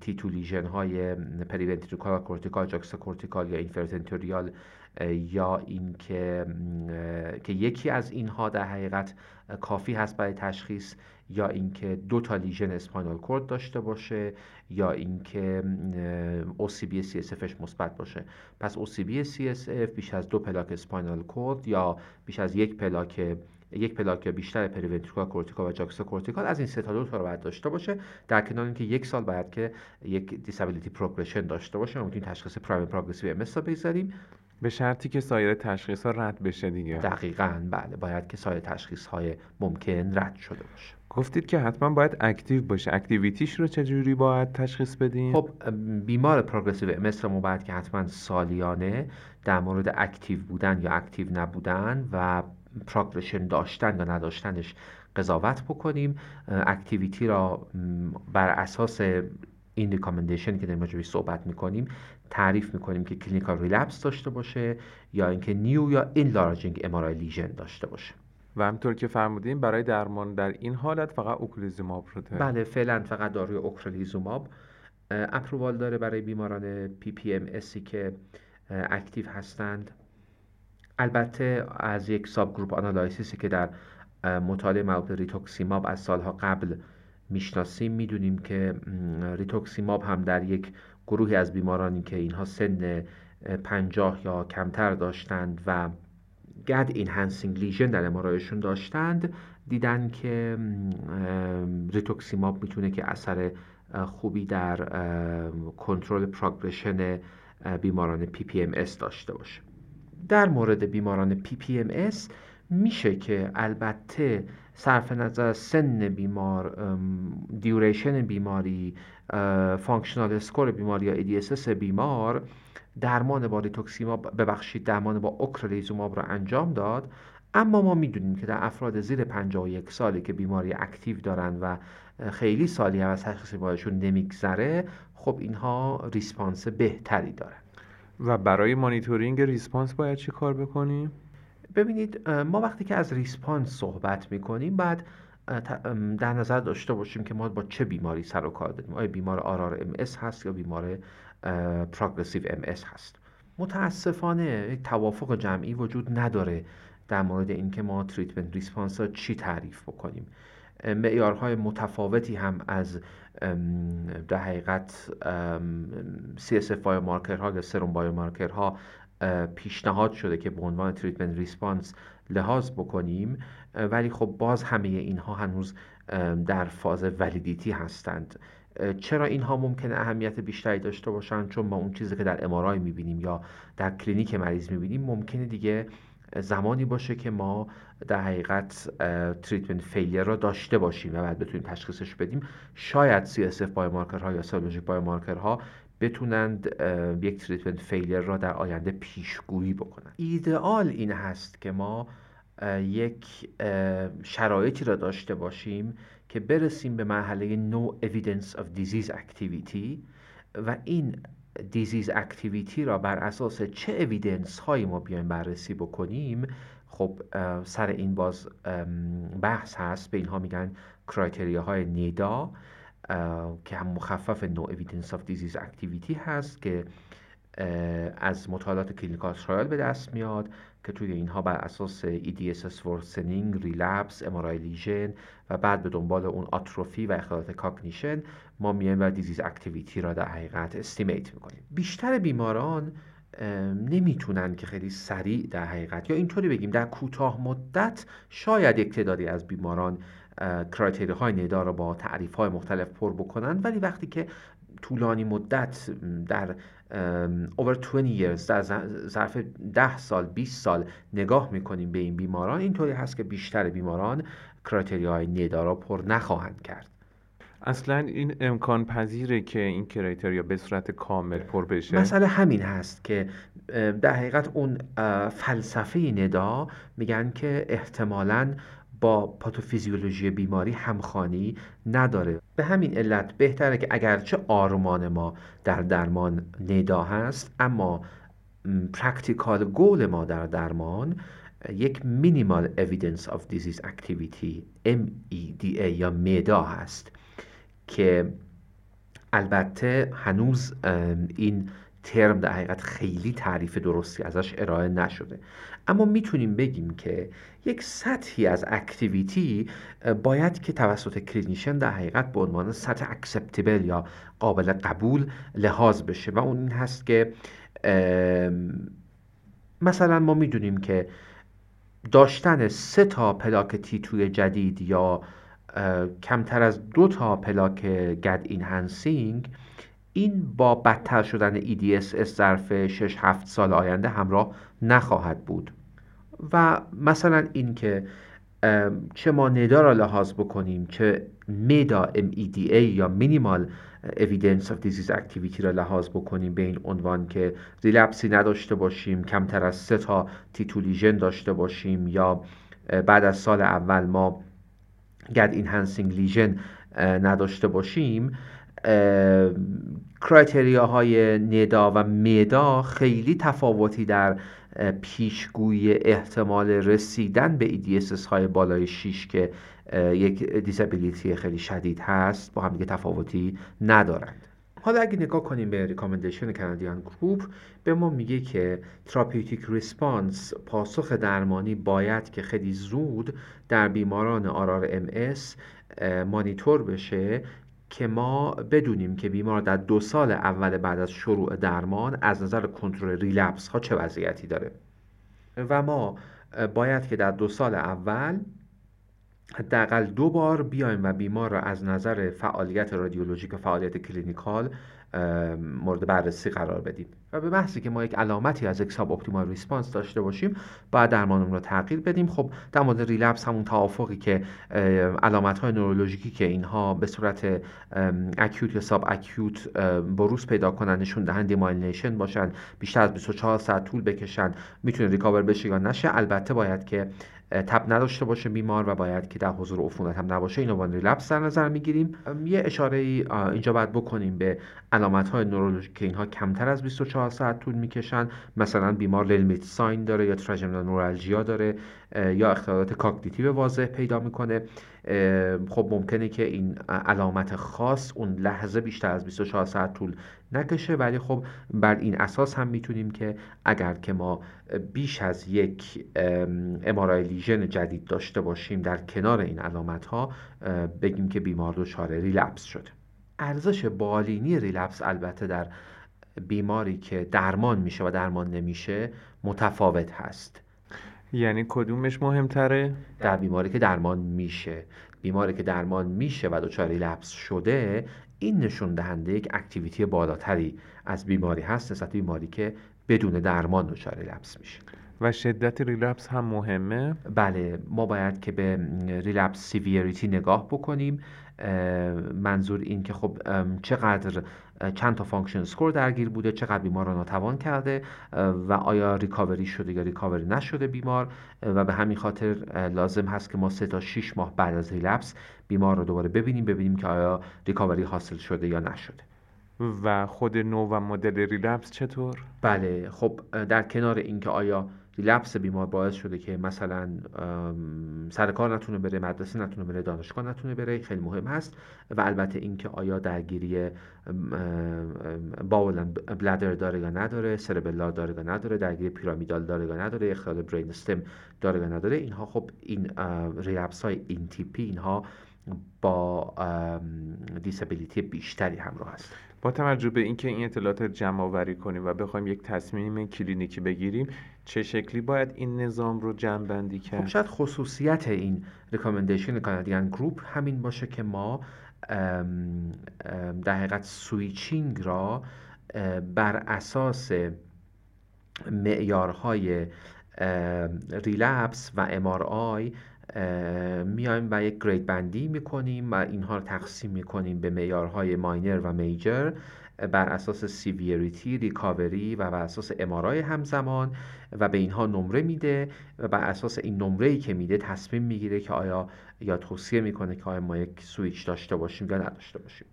تیتو لیژن های پریونتریکال کورتیکال، جاکسا کورتیکال یا اینفرتنتوریال یا این که که یکی از اینها در حقیقت کافی هست برای تشخیص، یا اینکه دو تا لیژن اسپاینال کورد داشته باشه، یا اینکه او سی بی سی اس افش مثبت باشه. پس او سی بی سی اس اف بیش از دو پلاک اسپاینال کورد یا بیش از یک پلاک یک پلاک یا بیشتر پریونتریکال کورتیکال و جاکسا کورتیکال، از این سه تا دو تا رو باید داشته باشه، در کنار اینکه یک سال باید که یک دیسابیلیتی پروگرشن داشته باشه. ما میتونیم تشخیص پرایم پروگرسیو ام اس رو بذاریم به شرطی که سایر تشخیص‌ها رد بشه دیگه. دقیقاً بله، باید که سایر تشخیص‌های ممکن رد شده باشه. گفتید که حتما باید اکتیو باشه، اکتیویتیش رو چجوری باید تشخیص بدیم؟ خب بیمار پروگرسیو ام اس رو باید که حتما سالیانه در مورد اکتیو بودن یا اکتیو نبودن و پروگرشن داشتن یا نداشتنش قضاوت بکنیم. اکتیویتی را بر اساس این ریکامندیشن که در مجموعی صحبت میکنیم تعریف میکنیم که کلینیکال ریلپس داشته باشه یا اینکه نیو یا انلارجینگ ام آر آی لیژن داشته باشه. و همطور که فرمودیم برای درمان در این حالت فقط اوکرالیزوماب رو داره. بله فعلا فقط داروی اوکرالیزوماب اپرووال داره برای بیماران پی پی ام اسی که اکتیو هستند. البته از یک ساب گروپ آنالایسیسی که در مطالعه مربوط به ریتوکسیماب از سالها قبل میشناسیم میدونیم که ریتوکسیماب هم در یک گروهی از بیمارانی که اینها سن پنجاه یا کمتر داشتند و گد اینهانسینگ لیژن در امارایشون داشتند دیدن که ریتوکسیماب میتونه که اثر خوبی در کنترل پروگرشن بیماران پی پی ام اس داشته باشه. در مورد بیماران پی پی ام اس میشه که البته صرف نظر از سن بیمار، دیوریشن بیماری، فانکشنال اسکور بیماری یا ای دی اس اس بیمار درمان با ریتوکسیماب ببخشید درمان با اوکرالیزوماب را انجام داد. اما ما میدونیم که در افراد زیر پنجاه و یک سالی که بیماری اکتیو دارن و خیلی سالی هم از تشخیص بیماریشون نمیگذره، خب اینها ریسپانس بهتری دارن. و برای مانیتورینگ ریسپانس باید چی کار بکنیم؟ ببینید ما وقتی که از ریسپانس صحبت میکنیم باید در نظر داشته باشیم که ما با چه بیماری سر و کار داریم. آیا بیمار آر آر ام اس هست یا بیمار پروگرسیو ام اس هست؟ متاسفانه یک توافق جمعی وجود نداره در مورد اینکه ما تریتمنت ریسپانس ها چی تعریف بکنیم. معیارهای متفاوتی هم از در حقیقت سی اس اف بایومارکرها یا سرم بایومارکرها پیشنهاد شده که به عنوان تریتمنت ریسپانس لحاظ بکنیم، ولی خب باز همه اینها هنوز در فاز ولیدیتی هستند. چرا اینها ممکنه اهمیت بیشتری داشته باشن؟ چون ما اون چیزی که در ام آر آی می‌بینیم یا در کلینیک مریض می‌بینیم ممکنه دیگه زمانی باشه که ما در حقیقت تریتمنت فیلیر را داشته باشیم و بعد بتونیم تشخیصش بدیم. شاید سی اس اف بایومارکرها یا سیولوژیک بایومارکرها بتونند یک تریتمنت فیلیر را در آینده پیشگویی بکنند. ایدئال این هست که ما یک شرایطی را داشته باشیم که برسیم به مرحله no evidence of disease activity و این دیزیز اکتیویتی را بر اساس چه اویدنس هایی ما بیایم بررسی بکنیم خب سر این باز بحث هست، به اینها میگن کرایتریا های نیدا که هم مخفف نو اویدنس آف دیزیز اکتیویتی هست که از مطالعات کلینیکال ترایل به دست میاد که توی اینها بر اساس ای دی اس اس worsening، ریلپس، ام آر آی لیژن و بعد به دنبال اون آتروفی و اختلالات کاگنیشن ما میایم و دیزیز اکتیویتی را در حقیقت استیمیت میکنیم. بیشتر بیماران نمیتونن که خیلی سریع در حقیقت، یا اینطوری بگیم در کوتاه مدت شاید یک تعدادی از بیماران کرایتری های ندا را با تعریف های مختلف پر بکنن، ولی وقتی که طولانی مدت در over twenty years در ظرف ده سال بیست سال نگاه میکنیم به این بیماران، اینطوری هست که بیشتر بیماران کرایتری های ندا را پر نخواهند کرد. اصلا این امکان پذیره که این کرایتریا به صورت کامل پر بشه. مسئله همین هست که در حقیقت اون فلسفه ندا میگن که احتمالاً با پاتوفیزیولوژی بیماری همخوانی نداره. به همین علت بهتره که اگرچه آرمان ما در درمان ندا هست، اما پرکتیکال گول ما در درمان یک مینیمال اویدنس آف دیزیز اکتیویتی ام ای دی ای یا مدا هست که البته هنوز این ترم در حقیقت خیلی تعریف درستی ازش ارائه نشده، اما میتونیم بگیم که یک سطحی از اکتیویتی باید که توسط کلینیشن در حقیقت به عنوان سطح اکسپتیبل یا قابل قبول لحاظ بشه و اون این هست که مثلا ما میدونیم که داشتن سه تا پلاک تی توی جدید یا کمتر از دو تا پلاک گد اینهنسینگ، این با بدتر شدن ای دی اس اس ظرف شش هفت سال آینده همراه نخواهد بود. و مثلا این که چه ما ندا را لحاظ بکنیم چه مدا ام ای دی ای یا مینیمال اویدنس آف دیزیز اکتیویتی را لحاظ بکنیم به این عنوان که ریلپسی نداشته باشیم، کمتر از سه تا تیتو لیژن داشته باشیم، یا بعد از سال اول ما گد اینهنسینگ لیژن نداشته باشیم، کرایتریاهای ندا و مدا خیلی تفاوتی در پیشگویی احتمال رسیدن به ای دی اس اس های بالای شش که یک دیسابیلیتی خیلی شدید هست با هم دیگه تفاوتی ندارند. حالا اگه نگاه کنیم به ریکامندیشن کانادیان گروپ، به ما میگه که تراپیوتیک ریسپانس، پاسخ درمانی، باید که خیلی زود در بیماران آر آر ام اس مانیتور بشه که ما بدونیم که بیمار در دو سال اول بعد از شروع درمان از نظر کنترل ریلپس ها چه وضعیتی داره و ما باید که در دو سال اول حداقل دو بار بیایم و بیمار را از نظر فعالیت رادیولوژیک و فعالیت کلینیکال مورد بررسی قرار بدیم و به محض که ما یک علامتی از اکساب اپتیمال ریسپانس داشته باشیم باید درمانمون رو تغییر بدیم. خب در مورد ریلپس همون توافقی که علامت‌های نورولوژیکی که اینها به صورت اکیوت یا ساب اکیوت بروز پیدا کنن، نشون دهنده ماینیشن باشن، بیشتر از بیست و چهار ساعت طول بکشن، میتونه ریکاور بشه یا نشه. البته باید که تب نداشته باشه بیمار و باید که در حضور عفونت هم نباشه. اینو با ریلپس در نظر میگیریم. یه اشاره اینجا باید بکنیم به علامت‌های نورولوژیک که اینها کمتر از بیست و چهار ساعت طول میکشن، مثلا بیمار لیلمیت ساین داره یا تراجمینال نورالژیا داره یا اختلالات کاگنیتیو واضح پیدا میکنه. خب ممکنه که این علامت خاص اون لحظه بیشتر از بیست و چهار ساعت طول نکشه، ولی خب بر این اساس هم میتونیم که اگر که ما بیش از یک امارای لیژن جدید داشته باشیم در کنار این علامت ها بگیم که بیمار دچار ریلپس شده. ارزش بالینی ریلپس البته در بیماری که درمان میشه و درمان نمیشه متفاوت هست. یعنی کدومش مهمتره؟ در بیماری که درمان میشه، بیماری که درمان میشه و دچار ریلپس شده، این نشون دهنده یک اکتیویتی بالاتری از بیماری هست نسبت به بیماری که بدون درمان دچار ریلپس میشه. و شدت ریلپس هم مهمه؟ بله، ما باید که به ریلپس سیویریتی نگاه بکنیم. منظور این که خب چقدر چند تا فانکشن سکور درگیر بوده، چقدر بیمار را ناتوان کرده و آیا ریکاوری شده یا ریکاوری نشده بیمار، و به همین خاطر لازم هست که ما سه تا شش ماه بعد از ریلپس بیمار را دوباره ببینیم ببینیم که آیا ریکاوری حاصل شده یا نشده. و خود نوع و مدل ریلپس چطور؟ بله، خب در کنار اینکه آیا لپس بیمار باعث شده که مثلا سر کار نتونه بره، مدرسه نتونه بره، دانشگاه نتونه بره، خیلی مهم هست. و البته اینکه آیا درگیری باول بلادر داره یا نداره، سربلار داره یا نداره، درگیری پیرامیدال داره یا نداره، اختلال برین استم داره یا نداره، اینها خب این ریلپس‌های این تیپی اینها با دیسابیلیتی بیشتری همراه هست. با توجه به اینکه این اطلاعات رو جمع‌آوری کنیم و بخوایم یک تصمیم کلینیکی بگیریم، چه شکلی باید این نظام رو جمع‌بندی کرد؟ خب شاید خصوصیت این ریکامندیشن کانادین گروپ همین باشه که ما در حقیقت سویچینگ را بر اساس معیارهای ریلپس و ام آر آی میایم و یک گرید بندی میکنیم و اینها رو تقسیم میکنیم به معیارهای ماینر و میجر بر اساس سیویریتی، ریکاوری و بر اساس امارای همزمان، و به اینها نمره میده و بر اساس این نمره‌ای که میده تصمیم میگیره که آیا یا توصیه میکنه که آیا ما یک سویچ داشته باشیم یا نداشته باشیم.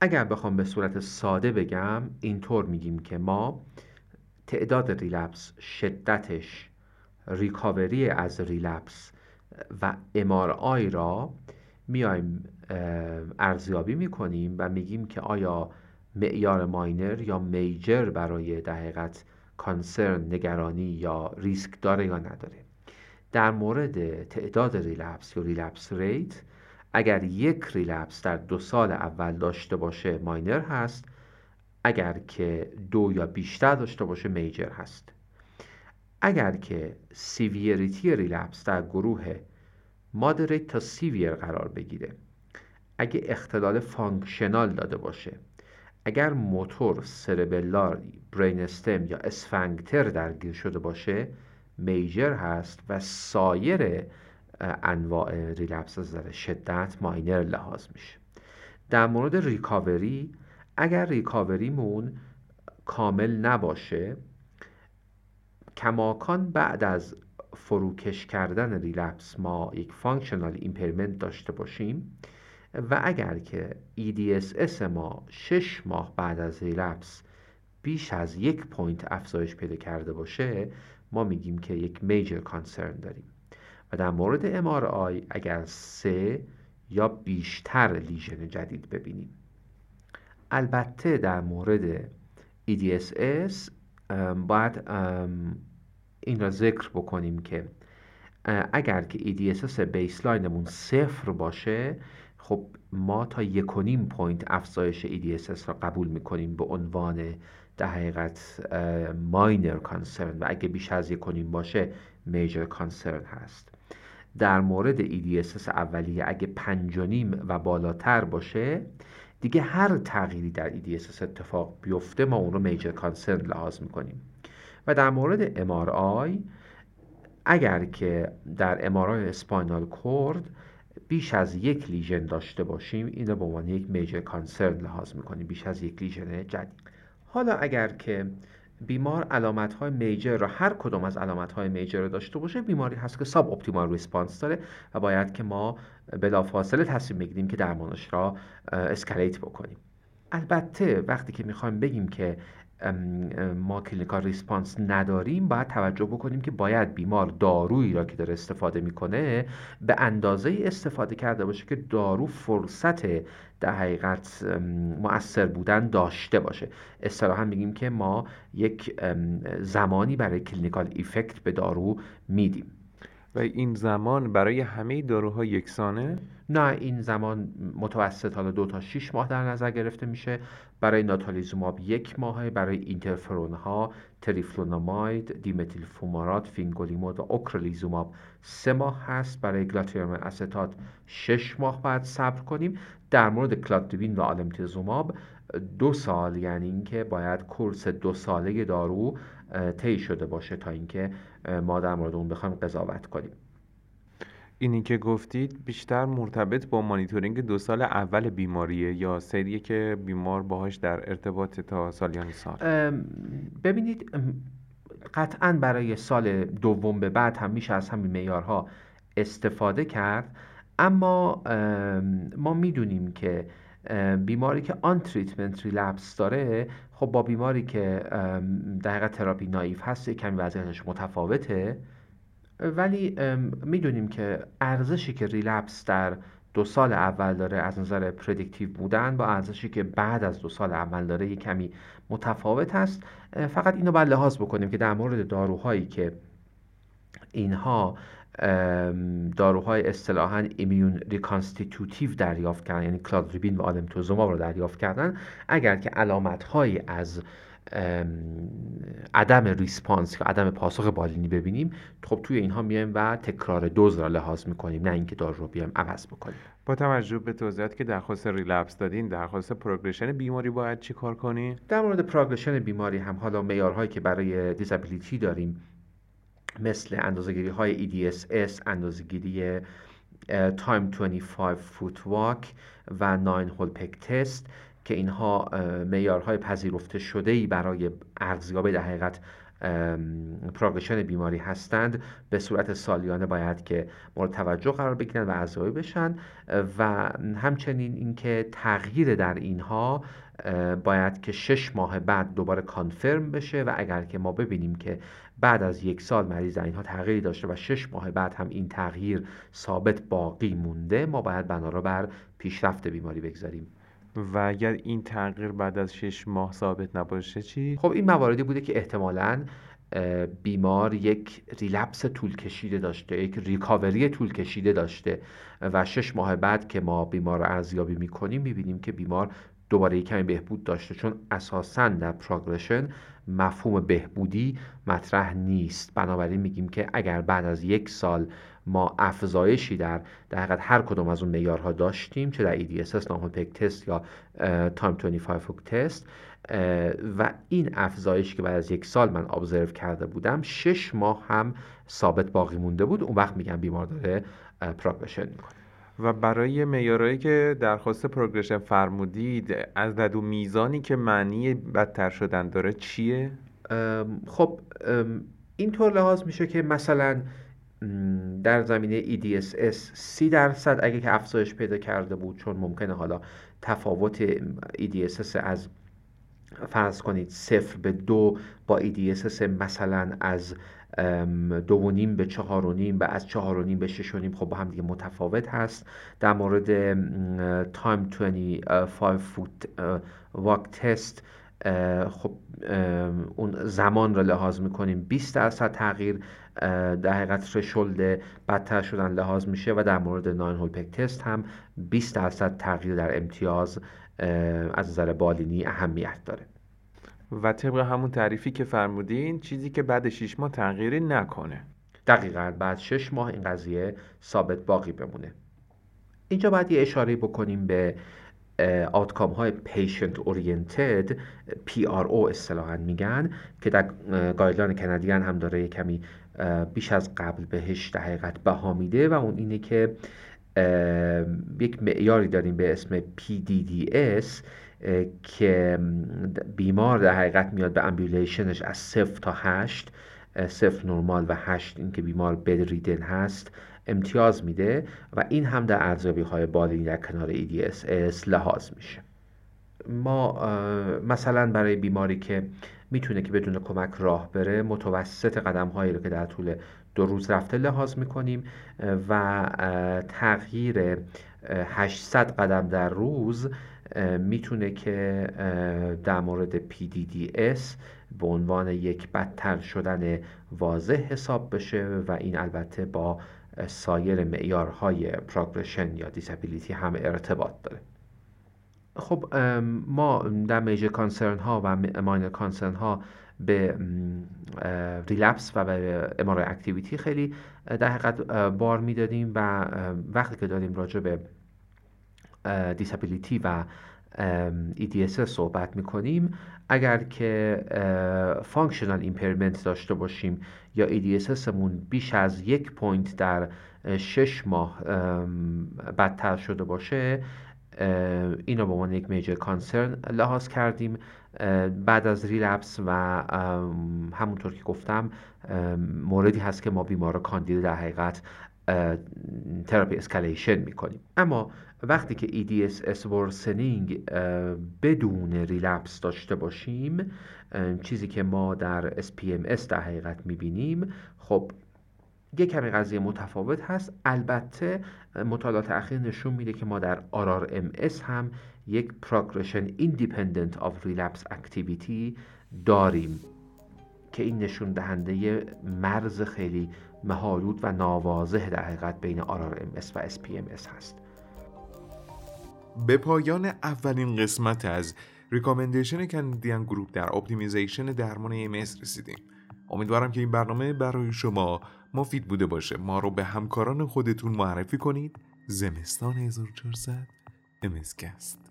اگر بخوام به صورت ساده بگم اینطور میگیم که ما تعداد ریلپس، شدتش، ریکاوری از ریلپس و ام آر آی را میایم ارزیابی میکنیم و میگیم که آیا معیار ماینر یا میجر برای در حقیقت کانسرن، نگرانی یا ریسک داره یا نداره. در مورد تعداد ریلپس یا ریلپس ریت، اگر یک ریلپس در دو سال اول داشته باشه ماینر هست، اگر که دو یا بیشتر داشته باشه میجر هست. اگر که سیویریتی ریلپس در گروه مادریت تا سیویر قرار بگیره، اگه اختلال فانکشنال داده باشه، اگر موتور، سربلار، برین استم یا اسفنگتر درگیر شده باشه میجر هست، و سایر انواع ریلپس از نظر شدت ماینر لحاظ میشه. در مورد ریکاوری، اگر ریکاوریمون کامل نباشه، کماکان بعد از فروکش کردن ریلپس ما یک فانکشنال ایمپیرمنت داشته باشیم، و اگر که ای دی اس اس ما شش ماه بعد از ریلپس بیش از یک پوینت افزایش پیدا کرده باشه، ما میگیم که یک میجر کانسرن داریم. و در مورد ام آر آی اگر سه یا بیشتر لیژن جدید ببینیم. البته در مورد ای دی اس اس باید این را ذکر بکنیم که اگر که ای دی اس اس بیسلاینمون صفر باشه، خب ما تا یک و نیم پوینت افزایش ای دی اس اس را قبول میکنیم به عنوان در حقیقت ماینر کانسرن، و اگه بیش از یک و نیم باشه میجر کانسرن هست. در مورد ای دی اس اس اولیه اگه پنج و نیم و بالاتر باشه، دیگه هر تغییری در ای دی اس اس اتفاق بیفته ما اون رو میجر کانسرن لحاظ میکنیم. و در مورد ام آر آی، اگر که در ام آر آی اسپاینال کورد بیش از یک لیژن داشته باشیم، این رو به عنوان یک میجر کانسرن لحاظ میکنیم، بیش از یک لیژن جدید. حالا اگر که بیمار علامت‌های میجر را، هر کدوم از علامت‌های میجر را داشته باشه، بیماری هست که ساب اپتیمال ریسپانس داره و باید که ما بلافاصله تصمیم بگیریم که درمانش را اسکالیت بکنیم. البته وقتی که میخوایم بگیم که ما کلینیکال ریسپانس نداریم، باید توجه بکنیم که باید بیمار دارویی را که داره استفاده میکنه به اندازه استفاده کرده باشه که دارو فرصت در حقیقت مؤثر بودن داشته باشه. اصطلاحاً میگیم که ما یک زمانی برای کلینیکال ایفکت به دارو میدیم. و این زمان برای همه داروها یکسانه؟ نه، این زمان متوسط حالا دو تا شش ماه در نظر گرفته میشه. برای ناتالیزوماب یک ماهه، برای اینترفرون ها، تریفلوناماید، دیمتیل فومارات، فینگولیمود و اوکرلیزوماب سه ماه هست. برای گلاتیرامین استات شش ماه باید صبر کنیم. در مورد کلادیبین و آلمتیزوماب دو سال، یعنی اینکه باید کورس دو ساله دارو طی شده باشه تا اینکه ما در مورد اون بخوایم قضاوت کنیم. اینی که گفتید بیشتر مرتبط با مانیتورینگ دو سال اول بیماریه یا سریه که بیمار باهاش در ارتباط تا سالیان سال؟ ببینید، قطعاً برای سال دوم به بعد هم میشه از همین معیارها استفاده کرد، اما ما میدونیم که بیماری که آن تریتمنت ریلپس داره، خب با بیماری که در حقیقت تراپی نایف هست کمی وضعیتش متفاوته، ولی میدونیم که ارزشی که ریلپس در دو سال اول داره از نظر پردیکتیو بودن با ارزشی که بعد از دو سال اول داره یک کمی متفاوت هست. فقط اینو باید لحاظ بکنیم که در مورد داروهایی که اینها داروهای اصطلاحاً ایمیون ریکانستیتوتیو دریافت کردن، یعنی کلادریبین و آلمتوزوماب رو دریافت کردن، اگر که علامت‌هایی از عدم ریسپانس یا عدم پاسخ بالینی ببینیم، خب توی اینها میایم و تکرار دوز را لحاظ میکنیم، نه اینکه دارو رو بیایم عوض بکنیم. با توجه به توضیحاتی که درخواست ریلپس دادین، درخواست پروگرشن بیماری باید چی کار کنیم؟ در مورد پروگرشن بیماری هم حالا معیارهایی که برای دیسابیلیتی داریم، مثل اندازه‌گیری های ای دی اس اس، اندازه‌گیری تایم بیست و پنج فوت واک و نه هول پک تست که اینها معیارهای پذیرفته شده‌ای برای ارزیابی در حقیقت پروگرشن بیماری هستند، به صورت سالیانه باید که مورد توجه قرار بگیرند و ارزیابی بشن، و همچنین اینکه تغییر در اینها باید که شش ماه بعد دوباره کانفرم بشه، و اگر که ما ببینیم که بعد از یک سال مریض در اینها تغییری داشته و شش ماه بعد هم این تغییر ثابت باقی مونده، ما باید بنا را بر پیشرفت بیماری بگذاریم. و اگر این تغییر بعد از شش ماه ثابت نباشه چی؟ خب این مواردی بوده که احتمالاً بیمار یک ریلپس طول کشیده داشته، یک ریکاوری طول کشیده داشته، و شش ماه بعد که ما بیمار را ارزیابی می‌کنیم می‌بینیم که بیمار دوباره یک کمی بهبود داشته، چون اساساً در پروگرشن مفهوم بهبودی مطرح نیست. بنابراین میگیم که اگر بعد از یک سال ما افزایشی در در حقیقت هر کدوم از اون معیارها داشتیم، چه در ای دی اس اس، نامون پک تست یا تایم بیست و پنج فوک تست، و این افزایش که بعد از یک سال من ابزرو کرده بودم شش ماه هم ثابت باقی مونده بود، اون وقت میگم بیمار داره پروگرشن میکنه. و برای معیارهایی که درخواست پروگرشن فرمودید، از عدد و میزانی که معنی بدتر شدن داره چیه؟ ام خب ام اینطور لحاظ میشه که مثلا در زمینه ای دی اس اس سی درصد اگه که افزایش پیدا کرده بود، چون ممکنه حالا تفاوت ای دی اس اس از فرض کنید صفر به دو با ای دی اس اس مثلا از دو و نیم به چهار و نیم و از چهار و نیم به شش و نیم خب با هم دیگه متفاوت هست. در مورد تایم بیست و پنج فوت واک تست خب اون زمان را لحاظ میکنیم، بیست درصد تغییر در حقیقت ترشولد بدتر شدن لحاظ میشه، و در مورد نه هول پک تست هم بیست درصد تغییر در امتیاز از نظر بالینی اهمیت داره. و طبق همون تعریفی که فرمودین، چیزی که بعد شش ماه تغییری نکنه، دقیقاً بعد شش ماه این قضیه ثابت باقی بمونه. اینجا باید یه اشاره بکنیم به آوتکام های patient oriented، پی آر او اصطلاحاً میگن، که در گایدلاین کانادین هم داره کمی بیش از قبل بهش در حقیقت بها میده، و اون اینه که یک معیاری داریم به اسم پی دی دی اس که بیمار در حقیقت میاد به امبولیشنش از صفر تا هشت، صفر نرمال و هشت این که بیمار بدریدن هست، امتیاز میده، و این هم در ارزیابی های بالینی در کنار ای دی اس اس لحاظ میشه. ما مثلا برای بیماری که میتونه که بدون کمک راه بره، متوسط قدم هایی رو که در طول دو روز رفته لحاظ میکنیم، و تغییر هشتصد قدم در روز میتونه که در مورد پی دی دی اس به عنوان یک بدتر شدن واضح حساب بشه، و این البته با سایر معیارهای پروگرشن یا دیسابیلیتی هم ارتباط داره. خب ما در میجر کانسرن ها و ماینر کانسرن ها به ریلپس و به ام‌آرآی اکتیویتی خیلی در حقیقت بار میدادیم، و وقتی که داریم راجع به دیسابیلیتی و ای دی اس اس صحبت میکنیم، اگر که فانکشنال ایمپیرمنت داشته باشیم یا ای دی اس اس مون بیش از یک پوینت در شش ماه بدتر شده باشه، این رو به عنوان یک میجر کانسرن لحاظ کردیم بعد از ریلپس. و همونطور که گفتم موردی هست که ما بیمار کاندید در حقیقت تراپی اسکالیشن میکنیم. اما وقتی که ای دی اس اس ورسنینگ بدون ریلپس داشته باشیم، چیزی که ما در اس پی ام اس در حقیقت میبینیم، خب یک کمی قضیه متفاوت هست. البته مطالعات اخیر نشون میده که ما در آر آر ام اس هم یک progression independent of relapse activity داریم که این نشون دهنده مرز خیلی مهالود و ناواضح در حقیقت بین آر آر ام اس و اس پی ام اس هست. به پایان اولین قسمت از ریکامندیشن کانادین گروپ در اپتیمیزیشن درمان ام اس رسیدیم. امیدوارم که این برنامه برای شما مفید بوده باشه. ما رو به همکاران خودتون معرفی کنید. زمستان هزار و چهارصد ام اس کست.